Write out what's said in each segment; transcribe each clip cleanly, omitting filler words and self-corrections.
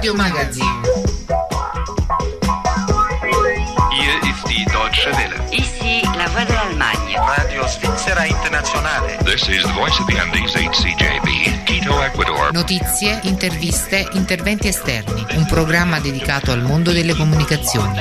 Radio Magazin. Hier ist die Deutsche Welle. Ici la voix de l'Allemagne. Radio Svizzera Internazionale. This is the voice of the Andes, HCJB, Quito, Ecuador. Notizie, interviste, interventi esterni. Un programma dedicato al mondo delle comunicazioni.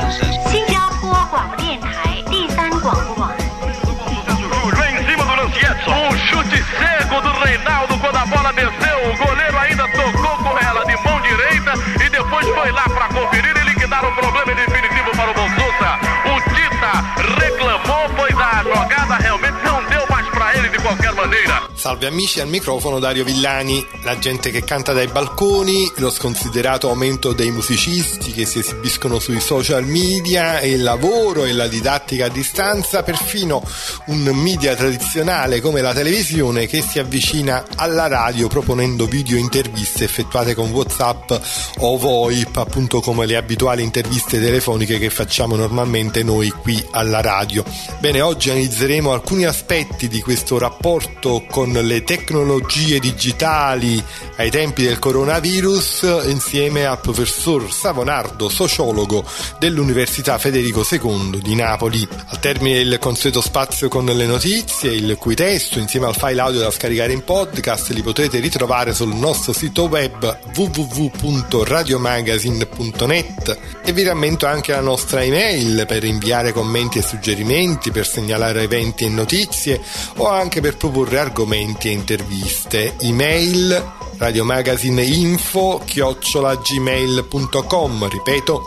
Um chute cego do Reinaldo quando a bola desceu, o goleiro ainda tocou com ela de mão direita e depois foi lá para conferir e liquidar o problema definitivo para o Bonsuta. O Tita reclamou, pois a jogada realmente não deu mais para ele de qualquer maneira. Salve amici, al microfono Dario Villani. La gente che canta dai balconi, lo sconsiderato aumento dei musicisti che si esibiscono sui social media, e il lavoro e la didattica a distanza, perfino un media tradizionale come la televisione che si avvicina alla radio proponendo video interviste effettuate con WhatsApp o VoIP, appunto come le abituali interviste telefoniche che facciamo normalmente noi qui alla radio. Bene, oggi analizzeremo alcuni aspetti di questo rapporto con le tecnologie digitali ai tempi del coronavirus, insieme al professor Savonardo, sociologo dell'Università Federico II di Napoli. Al termine del consueto spazio con le notizie, il cui testo insieme al file audio da scaricare in podcast li potrete ritrovare sul nostro sito web www.radiomagazine.net, e vi rammento anche la nostra email per inviare commenti e suggerimenti, per segnalare eventi e notizie o anche per proporre argomenti e interviste. Email radiomagazineinfo@gmail.com, ripeto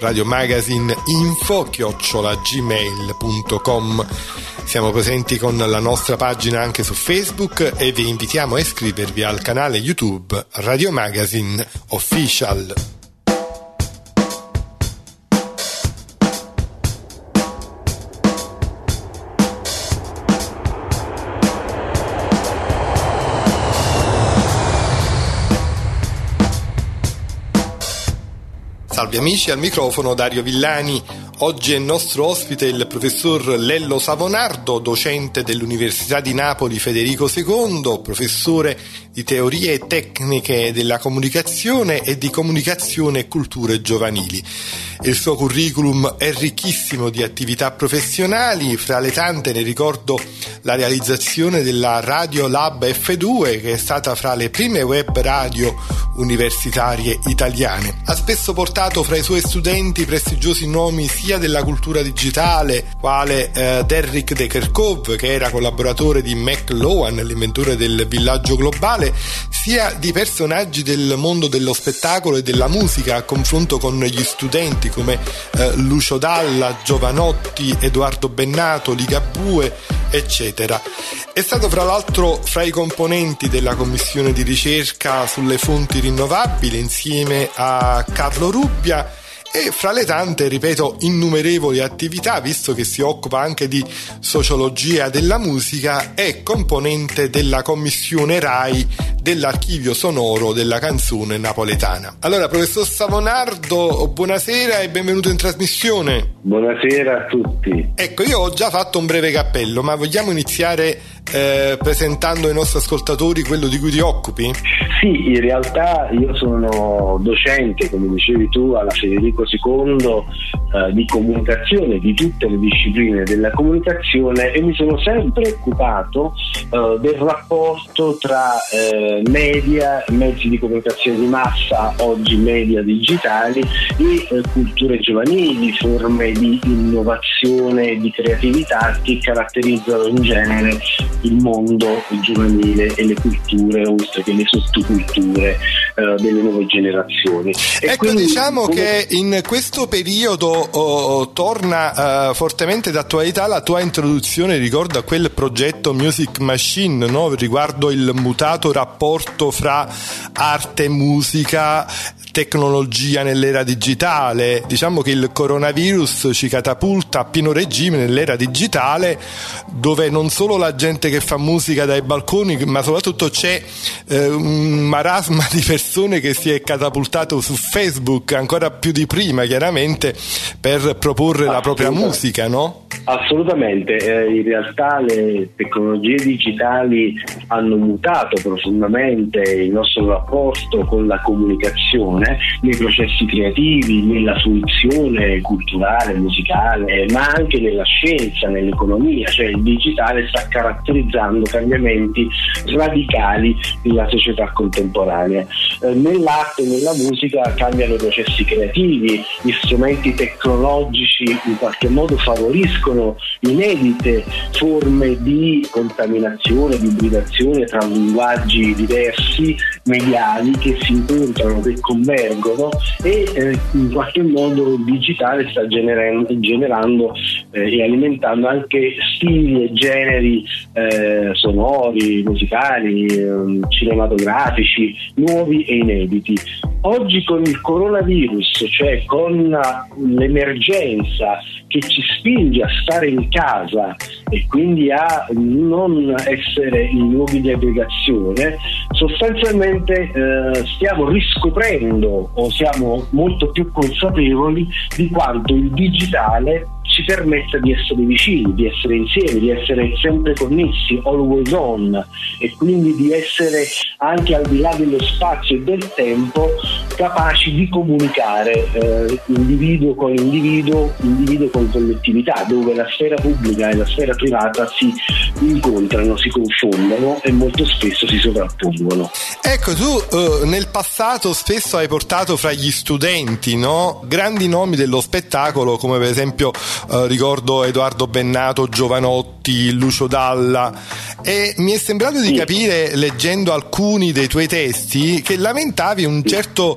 radiomagazineinfo@gmail.com. Siamo presenti con la nostra pagina anche su Facebook e vi invitiamo a iscrivervi al canale YouTube Radio Magazine Official. Salve amici, al microfono Dario Villani. Oggi è nostro ospite il professor Lello Savonardo, docente dell'Università di Napoli Federico II, professore di teorie e tecniche della comunicazione e di comunicazione e culture giovanili. Il suo curriculum è ricchissimo di attività professionali, fra le tante ne ricordo la realizzazione della Radio Lab F2, che è stata fra le prime web radio universitarie italiane. Ha spesso portato fra i suoi studenti prestigiosi nomi sia della cultura digitale, quale Derrick de Kerckhove, che era collaboratore di McLuhan, l'inventore del villaggio globale, sia di personaggi del mondo dello spettacolo e della musica, a confronto con gli studenti come Lucio Dalla, Jovanotti, Edoardo Bennato, Ligabue, eccetera. È stato fra l'altro fra i componenti della commissione di ricerca sulle fonti rinnovabili insieme a Carlo Rubbia, e fra le tante, ripeto, innumerevoli attività, visto che si occupa anche di sociologia della musica, è componente della commissione RAI dell'archivio sonoro della canzone napoletana. Allora, professor Savonardo, buonasera e benvenuto in trasmissione. Buonasera a tutti. Ecco, io ho già fatto un breve cappello, ma vogliamo iniziare presentando ai nostri ascoltatori quello di cui ti occupi? Sì, in realtà io sono docente, come dicevi tu, alla Federico II di comunicazione, di tutte le discipline della comunicazione, e mi sono sempre occupato del rapporto tra media, mezzi di comunicazione di massa, oggi media digitali, e culture giovanili, forme di innovazione e di creatività che caratterizzano in genere il mondo giovanile e le culture, oltre che le sottoculture delle nuove generazioni. E ecco, quindi, diciamo che in questo periodo torna fortemente d'attualità la tua introduzione, ricordo a quel progetto Music Machine, no? Riguardo il mutato rapporto fra arte e musica, tecnologia nell'era digitale. Diciamo che il coronavirus ci catapulta a pieno regime nell'era digitale, dove non solo la gente che fa musica dai balconi, ma soprattutto c'è un marasma di persone che si è catapultato su Facebook ancora più di prima, chiaramente, per proporre la propria musica, no? Assolutamente, in realtà le tecnologie digitali hanno mutato profondamente il nostro rapporto con la comunicazione, persone nei processi creativi, nella fruizione culturale, musicale, ma anche nella scienza, nell'economia. Cioè il digitale sta caratterizzando cambiamenti radicali della società contemporanea. Nell'arte e nella musica cambiano i processi creativi, gli strumenti tecnologici in qualche modo favoriscono inedite forme di contaminazione, di ibridazione tra linguaggi diversi, mediali, che si incontrano, che convergono, e in qualche modo il digitale sta generando e alimentando anche stili e generi sonori, musicali, cinematografici, nuovi e inediti. Oggi con il coronavirus, cioè con l'emergenza che ci spinge a stare in casa e quindi a non essere in luoghi di aggregazione, sostanzialmente stiamo riscoprendo o siamo molto più consapevoli di quanto il digitale ci permetta di essere vicini, di essere insieme, di essere sempre connessi, always on, e quindi di essere anche al di là dello spazio e del tempo capaci di comunicare individuo con collettività, dove la sfera pubblica e la sfera privata si incontrano, si confondono e molto spesso si sovrappongono. Ecco, tu nel passato spesso hai portato fra gli studenti, no, grandi nomi dello spettacolo come per esempio ricordo Edoardo Bennato, Jovanotti, Lucio Dalla, e mi è sembrato di capire, leggendo alcuni dei tuoi testi, che lamentavi un certo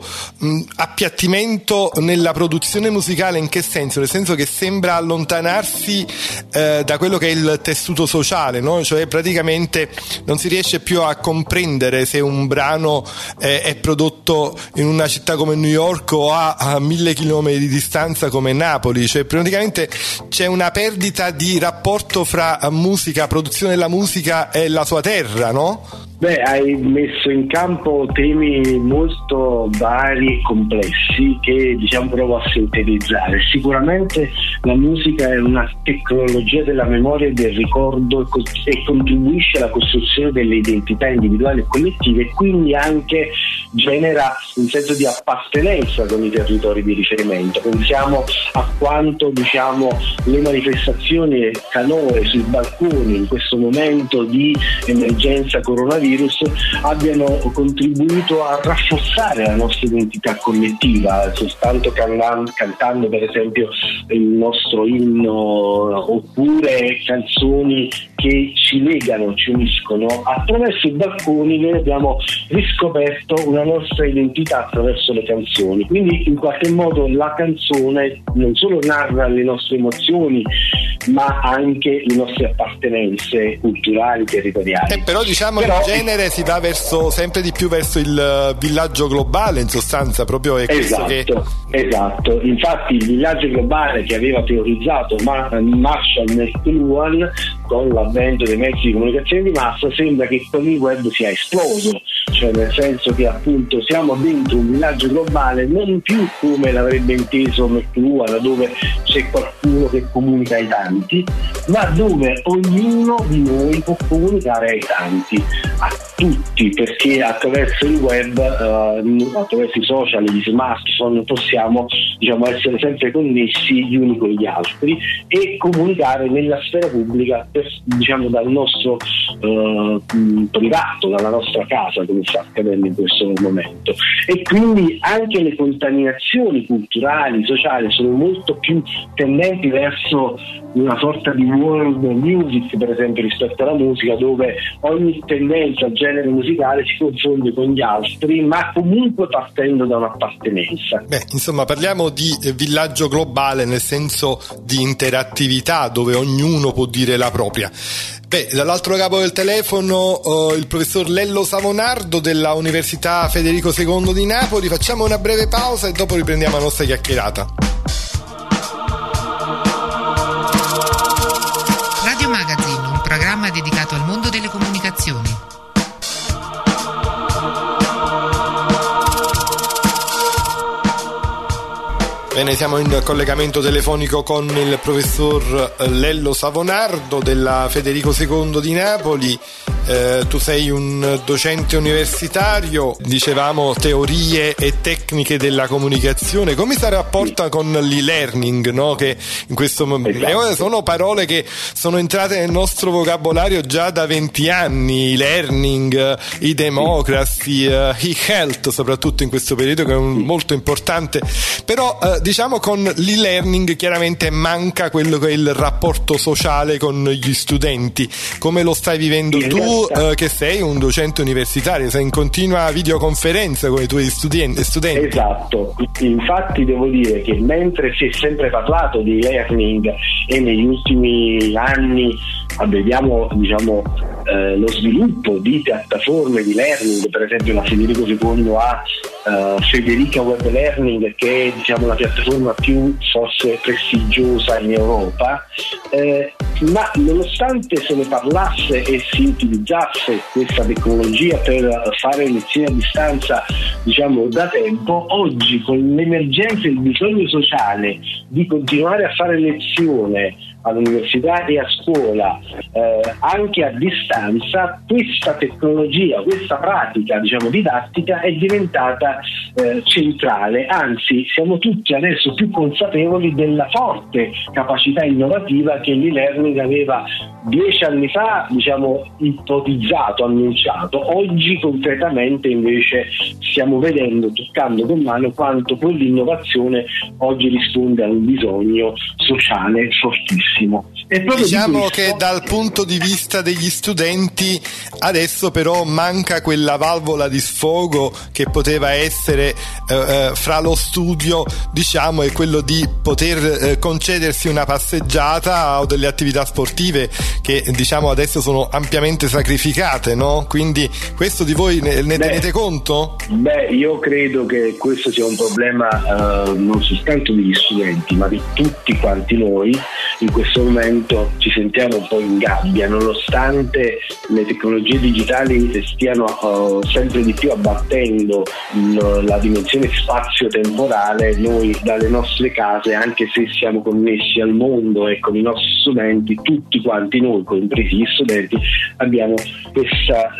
appiattimento nella produzione musicale. In che senso? Nel senso che sembra allontanarsi da quello che è il tessuto sociale, no? Cioè praticamente non si riesce più a comprendere se un brano è prodotto in una città come New York o a 1.000 chilometri di distanza come Napoli. Cioè praticamente c'è una perdita di rapporto fra musica, produzione della musica e la sua terra, no? Beh, hai messo in campo temi molto vari e complessi che provo a sintetizzare. Sicuramente la musica è una tecnologia della memoria e del ricordo e contribuisce alla costruzione delle identità individuali e collettive, e quindi anche genera un senso di appartenenza con i territori di riferimento. Pensiamo a quanto le manifestazioni canore sui balconi in questo momento di emergenza coronavirus abbiano contribuito a rafforzare la nostra identità collettiva, soltanto cantando per esempio il nostro inno, oppure canzoni che ci legano, ci uniscono. Attraverso i balconi noi abbiamo riscoperto una nostra identità attraverso le canzoni, quindi in qualche modo la canzone non solo narra le nostre emozioni ma anche le nostre appartenenze culturali, territoriali. Però in genere si va sempre di più verso il villaggio globale, in sostanza, proprio è questo. Esatto, infatti il villaggio globale che aveva teorizzato Marshall McLuhan con l'avvento dei mezzi di comunicazione di massa sembra che con il web sia esploso, cioè nel senso che appunto siamo dentro un villaggio globale, non più come l'avrebbe inteso McLuhan, dove c'è qualcuno che comunica ai tanti, ma dove ognuno di noi può comunicare ai tanti, a tutti, perché attraverso il web, attraverso i social, gli smartphone, possiamo essere sempre connessi gli uni con gli altri e comunicare nella sfera pubblica dal nostro privato, dalla nostra casa, come sta accadendo in questo momento. E quindi anche le contaminazioni culturali, sociali sono molto più tendenti verso una sorta di world music, per esempio, rispetto alla musica, dove ogni tendenza, genere musicale si confonde con gli altri, ma comunque partendo da un'appartenenza. Insomma, parliamo di villaggio globale nel senso di interattività, dove ognuno può dire la propria. Dall'altro capo del telefono il professor Lello Savonardo della Università Federico II di Napoli. Facciamo una breve pausa e dopo riprendiamo la nostra chiacchierata. Radio Magazine, un programma dedicato al mondo delle comunicazioni. Bene, siamo in collegamento telefonico con il professor Lello Savonardo della Federico II di Napoli. tu sei un docente universitario, dicevamo teorie e tecniche della comunicazione, come si rapporta con l'e-learning, no? Che in questo momento sono parole che sono entrate nel nostro vocabolario già da 20 anni, e-learning, e-democracy, e-health, soprattutto in questo periodo che è molto importante, però diciamo con l'e-learning chiaramente manca quello che è il rapporto sociale con gli studenti. Come lo stai vivendo tu, che sei un docente universitario, sei in continua videoconferenza con i tuoi studenti? Esatto, infatti devo dire che mentre si è sempre parlato di learning e negli ultimi anni vediamo lo sviluppo di piattaforme di learning, per esempio la Federico II ha Federica Web Learning, che è la piattaforma più forse prestigiosa in Europa, ma nonostante se ne parlasse e si utilizzasse questa tecnologia per fare lezioni a distanza da tempo, oggi con l'emergenza e il bisogno sociale di continuare a fare lezione all'università e a scuola anche a distanza, questa tecnologia, questa pratica didattica è diventata centrale, anzi siamo tutti adesso più consapevoli della forte capacità innovativa che l'e-learning aveva 10 anni fa ipotizzato, annunciato. Oggi concretamente invece stiamo vedendo, toccando con mano quanto quell'innovazione oggi risponde a un bisogno sociale fortissimo. E diciamo che dal punto di vista degli studenti adesso però manca quella valvola di sfogo che poteva essere fra lo studio e quello di poter concedersi una passeggiata o delle attività sportive che adesso sono ampiamente sacrificate, no? Quindi questo di voi ne tenete conto? Io credo che questo sia un problema non soltanto degli studenti ma di tutti quanti noi. In questo momento ci sentiamo un po' in gabbia, nonostante le tecnologie digitali stiano sempre di più abbattendo la dimensione spazio-temporale. Noi dalle nostre case, anche se siamo connessi al mondo e con i nostri studenti, tutti quanti noi, compresi gli studenti, abbiamo questa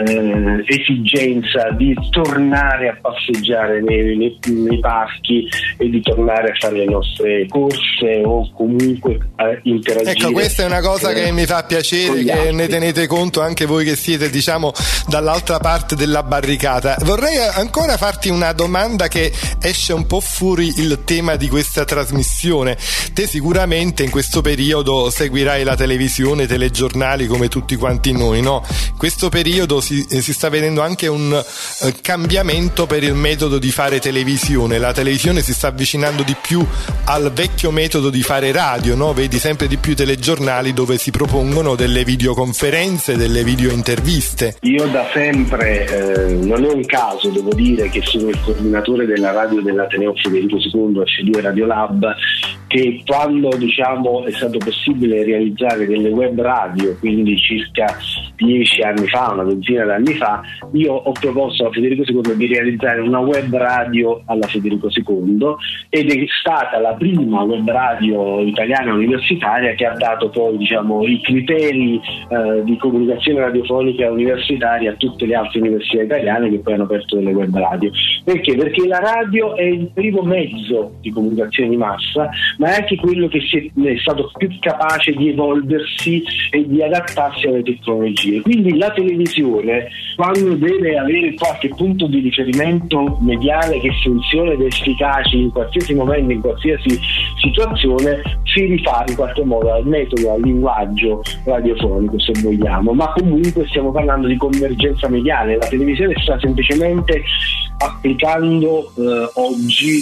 esigenza di tornare a passeggiare nei parchi e di tornare a fare le nostre corse o comunque interagire. Ecco, questa è una cosa che mi fa piacere che ne tenete conto anche voi che siete dall'altra parte della barricata. Vorrei ancora farti una domanda che esce un po' fuori il tema di questa trasmissione. Te sicuramente in questo periodo seguirai la televisione, i telegiornali come tutti quanti noi, no? In questo periodo si sta vedendo anche un cambiamento per il metodo di fare televisione. La televisione si sta avvicinando di più al vecchio metodo di fare radio, no? Vedi sempre di più telegiornali dove si propongono delle videoconferenze, delle videointerviste. Io da sempre, non è un caso, devo dire che sono il coordinatore della radio dell'Ateneo Federico II, A2C2 Radio Lab, che quando è stato possibile realizzare delle web radio, quindi circa 10 anni fa, una dozzina d'anni fa, io ho proposto alla Federico II di realizzare una web radio alla Federico II, ed è stata la prima web radio italiana universitaria che ha dato poi i criteri di comunicazione radiofonica universitaria a tutte le altre università italiane che poi hanno aperto delle web radio. Perché? Perché la radio è il primo mezzo di comunicazione di massa, ma è anche quello che è stato più capace di evolversi e di adattarsi alle tecnologie. Quindi la televisione, quando deve avere qualche punto di riferimento mediale che funziona ed è efficace in qualsiasi momento, in qualsiasi situazione, si rifare in qualche modo al metodo, al linguaggio radiofonico, se vogliamo, ma comunque stiamo parlando di convergenza mediale. La televisione sta semplicemente applicando oggi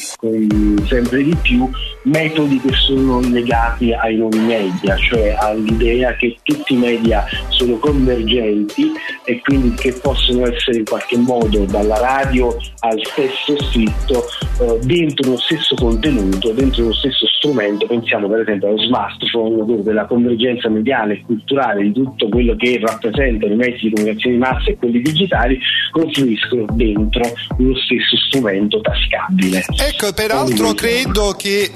sempre di più metodi che sono legati ai nuovi media, cioè all'idea che tutti i media sono convergenti e quindi che possono essere in qualche modo, dalla radio al testo scritto, dentro lo stesso contenuto, dentro lo stesso strumento. Pensiamo per esempio allo smartphone, dove la convergenza mediale e culturale di tutto quello che rappresentano i mezzi di comunicazione di massa e quelli digitali confluiscono dentro corsi su strumento tascabile. Ecco, peraltro credo che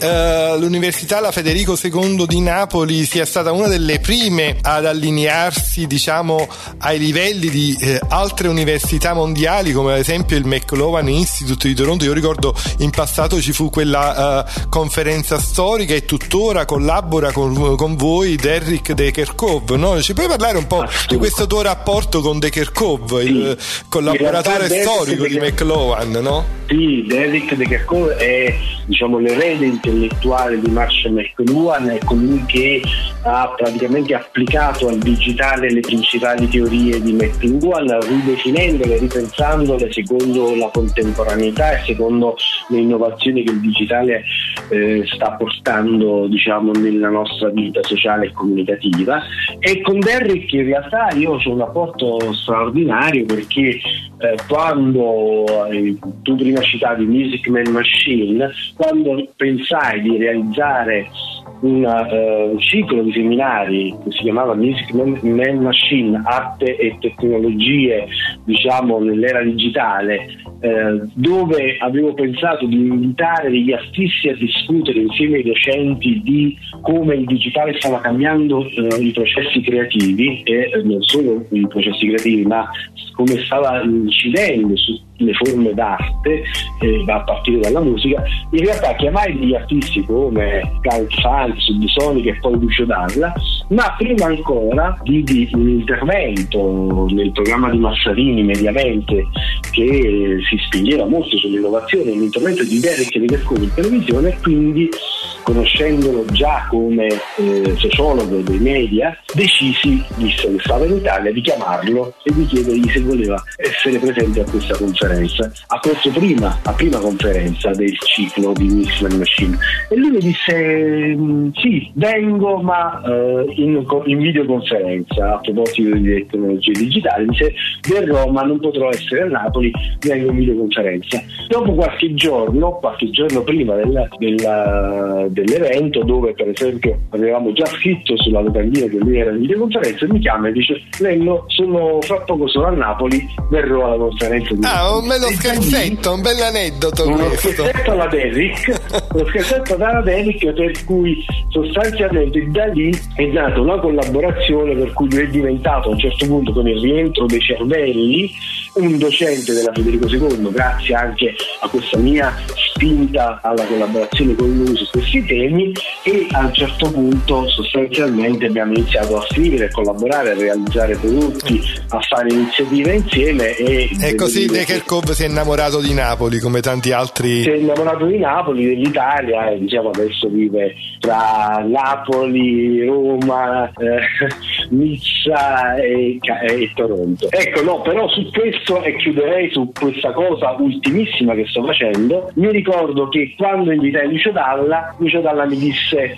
l'Università La Federico II di Napoli sia stata una delle prime ad allinearsi, diciamo, ai livelli di altre università mondiali, come ad esempio il McLuhan Institute di Toronto. Io ricordo in passato ci fu quella conferenza storica, e tuttora collabora con voi Derrick de Kerckhove, no? Ci puoi parlare un po' di questo tuo rapporto con de Kerckhove, sì, il collaboratore storico di McLuhan, no? Sì, Derrick de Kerckhove è, diciamo, l'erede intellettuale di Marshall McLuhan, è colui che ha praticamente applicato al digitale le principali teorie di McLuhan, ridefinendole, ripensandole secondo la contemporaneità e secondo le innovazioni che il digitale sta portando, diciamo, nella nostra vita sociale e comunicativa. E con Derrick in realtà io ho un rapporto straordinario, perché quando tu prima citavi Music Machine, quando pensai di realizzare un ciclo di seminari che si chiamava Music Machine, arte e tecnologie, diciamo, nell'era digitale, dove avevo pensato di invitare degli artisti a discutere insieme ai docenti di come il digitale stava cambiando i processi creativi, e non solo i processi creativi, ma come stava incidendo sulle forme d'arte, a partire dalla musica. In realtà chiamai degli artisti come Carl Falso, Subsonica e poi Lucio Dalla, ma prima ancora vidi un intervento nel programma di Massarini, Mediamente, che si spingeva molto sull'innovazione, un intervento di Derrick de Kerckhove in televisione, quindi, conoscendolo già come sociologo dei media, decisi, visto che stava in Italia, di chiamarlo e di chiedergli se voleva essere presente a questa conferenza, a questa prima conferenza del ciclo di Mixman Machine. E lui mi disse sì, vengo, ma in videoconferenza, a proposito di tecnologie digitali. Dice: verrò, ma non potrò essere a Napoli, vengo in videoconferenza. Dopo qualche giorno prima dell'evento, dove per esempio avevamo già scritto sulla locandina che lui era in videoconferenza, mi chiama e dice: Lenno, fra poco sono a Napoli, verrò alla conferenza di un bello scherzetto, un bel aneddoto, scherzetto alla Derrick, uno scherzetto alla Derrick, per cui sostanzialmente da lì è nata una collaborazione, per cui lui è diventato a un certo punto, con il rientro dei cervelli, un docente della Federico II, grazie anche a questa mia spinta alla collaborazione con lui su questi temi. E a un certo punto sostanzialmente abbiamo iniziato a scrivere, a collaborare, a realizzare prodotti, a fare iniziative insieme, e così de Kerckhove si è innamorato di Napoli, come tanti altri. Si è innamorato di Napoli, dell'Italia, e diciamo adesso vive tra Napoli, Roma, Nizza e Toronto. Ecco, no, però su questo, e chiuderei su questa cosa ultimissima che sto facendo, mi ricordo che quando invitai Lucio Dalla mi disse: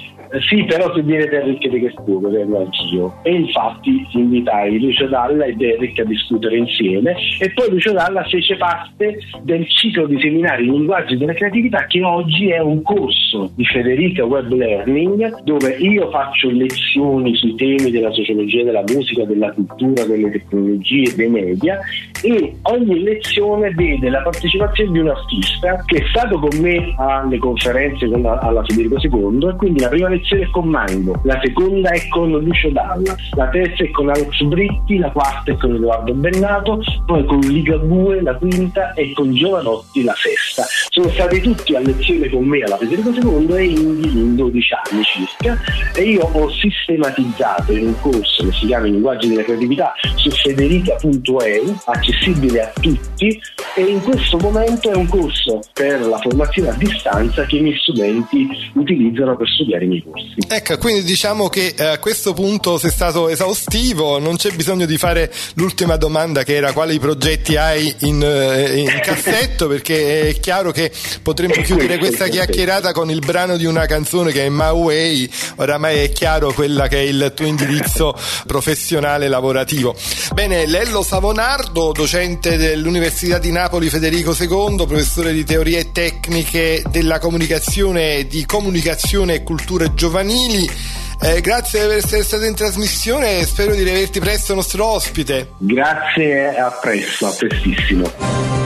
sì, però se viene Derrick de Kerckhove vengo anch'io. E infatti invitai Lucio Dalla e Derrick a discutere insieme, e poi Lucio Dalla fece parte del ciclo di seminari Linguaggi della Creatività, che oggi è un corso di Federica Web Learning, dove io faccio lezioni sui temi della sociologia, della musica, della cultura, delle tecnologie, dei media, e ogni lezione vede la partecipazione di un artista che è stato con me alle conferenze alla Federico II. E quindi la prima lezione è con Mango, la seconda è con Lucio Dalla, la terza è con Alex Britti, la quarta è con Edoardo Bennato, poi con Ligabue la quinta e con Jovanotti la sesta. Sono stati tutti a lezione con me alla Federico II e in 12 anni circa, e io ho sistematizzato in un corso che si chiama Linguaggi della Creatività su federica.eu, accessibile a tutti, e in questo momento è un corso per la formazione a distanza che i miei studenti utilizzano per studiare i miei corsi. Ecco, quindi diciamo che a questo punto sei stato esaustivo, non c'è bisogno di fare l'ultima domanda, che era quali progetti hai in cassetto, perché è chiaro che potremmo chiudere questa chiacchierata con il brano di una canzone che è My Way. Oramai è chiaro quella che è il tuo indirizzo professionale lavorativo. Bene, Lello Savonardo, docente dell'Università di Napoli Federico II, professore di teorie e tecniche della comunicazione, di comunicazione e culture giovanili, grazie per essere stato in trasmissione e spero di rivederti presto nostro ospite. Grazie, a prestissimo.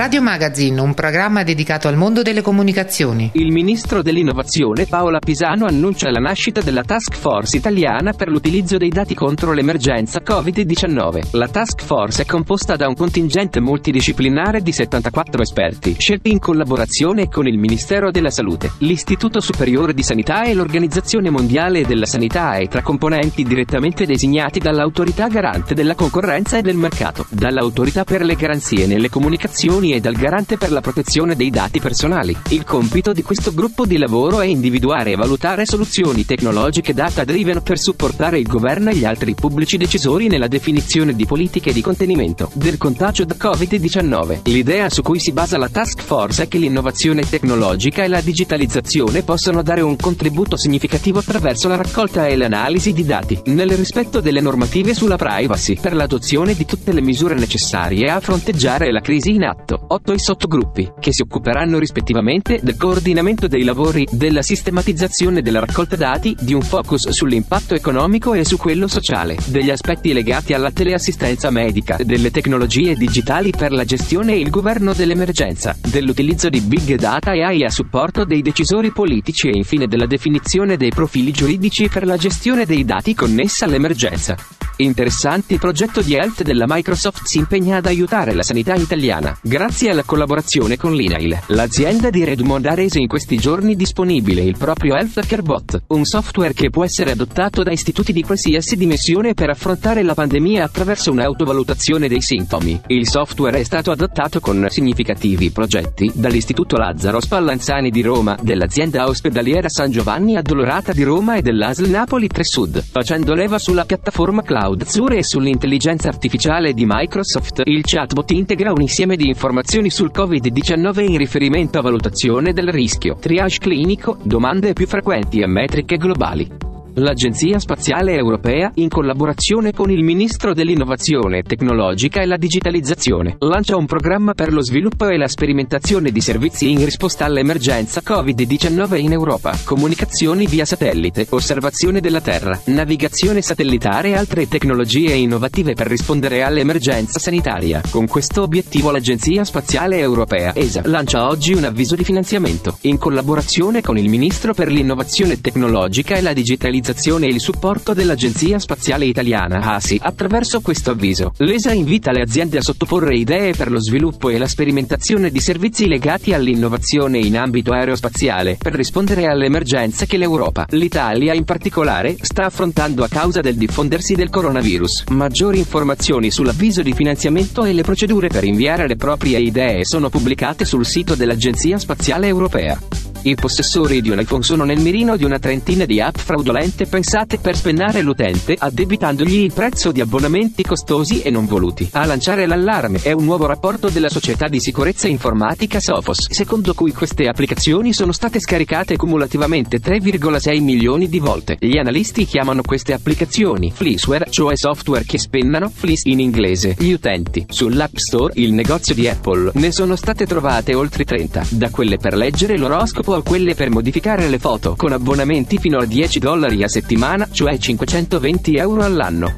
Radio Magazine, un programma dedicato al mondo delle comunicazioni. Il ministro dell'innovazione Paola Pisano annuncia la nascita della Task Force italiana per l'utilizzo dei dati contro l'emergenza Covid-19. La Task Force è composta da un contingente multidisciplinare di 74 esperti, scelti in collaborazione con il Ministero della Salute, l'Istituto Superiore di Sanità e l'Organizzazione Mondiale della Sanità, e tra componenti direttamente designati dall'Autorità Garante della Concorrenza e del Mercato, dall'Autorità per le Garanzie nelle Comunicazioni e dal Garante per la protezione dei dati personali. Il compito di questo gruppo di lavoro è individuare e valutare soluzioni tecnologiche data-driven per supportare il governo e gli altri pubblici decisori nella definizione di politiche di contenimento del contagio da Covid-19. L'idea su cui si basa la Task Force è che l'innovazione tecnologica e la digitalizzazione possano dare un contributo significativo attraverso la raccolta e l'analisi di dati, nel rispetto delle normative sulla privacy, per l'adozione di tutte le misure necessarie a fronteggiare la crisi in atto. 8 i sottogruppi, che si occuperanno rispettivamente del coordinamento dei lavori, della sistematizzazione della raccolta dati, di un focus sull'impatto economico e su quello sociale, degli aspetti legati alla teleassistenza medica, delle tecnologie digitali per la gestione e il governo dell'emergenza, dell'utilizzo di big data e AI a supporto dei decisori politici e infine della definizione dei profili giuridici per la gestione dei dati connessa all'emergenza. Interessante il progetto di Health della Microsoft si impegna ad aiutare la sanità italiana, grazie alla collaborazione con l'INAIL. L'azienda di Redmond ha reso in questi giorni disponibile il proprio Healthcare Bot, un software che può essere adottato da istituti di qualsiasi dimensione per affrontare la pandemia attraverso un'autovalutazione dei sintomi. Il software è stato adottato con significativi progetti, dall'Istituto Lazzaro Spallanzani di Roma, dell'azienda ospedaliera San Giovanni Addolorata di Roma e dell'ASL Napoli 3 Sud, facendo leva sulla piattaforma cloud Azure e sull'intelligenza artificiale di Microsoft. Il chatbot integra un insieme di informazioni sul Covid-19 in riferimento a valutazione del rischio, triage clinico, domande più frequenti e metriche globali. L'Agenzia Spaziale Europea, in collaborazione con il Ministro dell'Innovazione Tecnologica e la Digitalizzazione, lancia un programma per lo sviluppo e la sperimentazione di servizi in risposta all'emergenza Covid-19 in Europa: comunicazioni via satellite, osservazione della Terra, navigazione satellitare e altre tecnologie innovative per rispondere all'emergenza sanitaria. Con questo obiettivo l'Agenzia Spaziale Europea, ESA, lancia oggi un avviso di finanziamento, in collaborazione con il Ministro per l'Innovazione Tecnologica e la Digitalizzazione e il supporto dell'Agenzia Spaziale Italiana ASI. Attraverso questo avviso, l'ESA invita le aziende a sottoporre idee per lo sviluppo e la sperimentazione di servizi legati all'innovazione in ambito aerospaziale, per rispondere all'emergenza che l'Europa, l'Italia in particolare, sta affrontando a causa del diffondersi del coronavirus. Maggiori informazioni sull'avviso di finanziamento e le procedure per inviare le proprie idee sono pubblicate sul sito dell'Agenzia Spaziale Europea. I possessori di un iPhone sono nel mirino di una trentina di app fraudolente pensate per spennare l'utente, addebitandogli il prezzo di abbonamenti costosi e non voluti. A lanciare l'allarme è un nuovo rapporto della società di sicurezza informatica Sophos, secondo cui queste applicazioni sono state scaricate cumulativamente 3,6 milioni di volte. Gli analisti chiamano queste applicazioni fleeceware, cioè software che spennano, fleece in inglese, gli utenti. Sull'App Store, il negozio di Apple, ne sono state trovate oltre 30, da quelle per leggere l'oroscopo a quelle per modificare le foto, con abbonamenti fino a $10 a settimana, cioè €520 all'anno.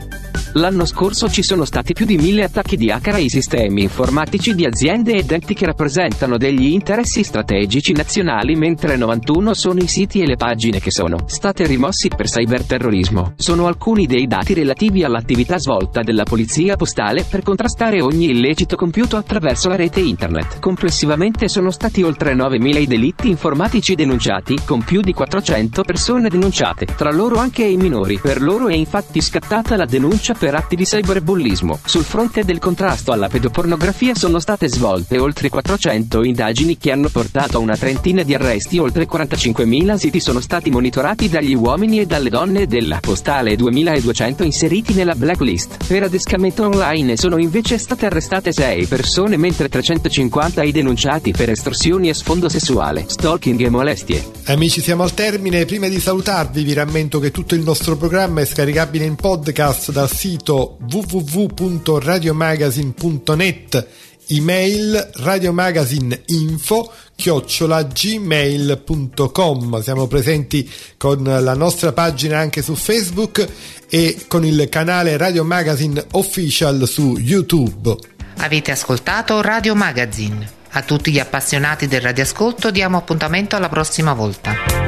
L'anno scorso ci sono stati più di 1000 attacchi di hacker ai sistemi informatici di aziende ed enti che rappresentano degli interessi strategici nazionali, mentre 91 sono i siti e le pagine che sono state rimossi per cyberterrorismo. Sono alcuni dei dati relativi all'attività svolta della polizia postale per contrastare ogni illecito compiuto attraverso la rete internet. Complessivamente sono stati oltre 9000 i delitti informatici denunciati, con più di 400 persone denunciate, tra loro anche i minori. Per loro è infatti scattata la denuncia per atti di cyberbullismo. Sul fronte del contrasto alla pedopornografia sono state svolte oltre 400 indagini che hanno portato a una trentina di arresti, oltre 45.000 siti sono stati monitorati dagli uomini e dalle donne della postale e 2.200 inseriti nella blacklist. Per adescamento online sono invece state arrestate 6 persone, mentre 350 i denunciati per estorsioni a sfondo sessuale, stalking e molestie. Amici, siamo al termine. Prima di salutarvi vi rammento che tutto il nostro programma è scaricabile in podcast dal sito www.radiomagazine.net, email radiomagazineinfo@gmail.com. Siamo presenti con la nostra pagina anche su Facebook e con il canale Radio Magazine Official su YouTube. Avete ascoltato Radio Magazine. A tutti gli appassionati del radioascolto diamo appuntamento alla prossima volta.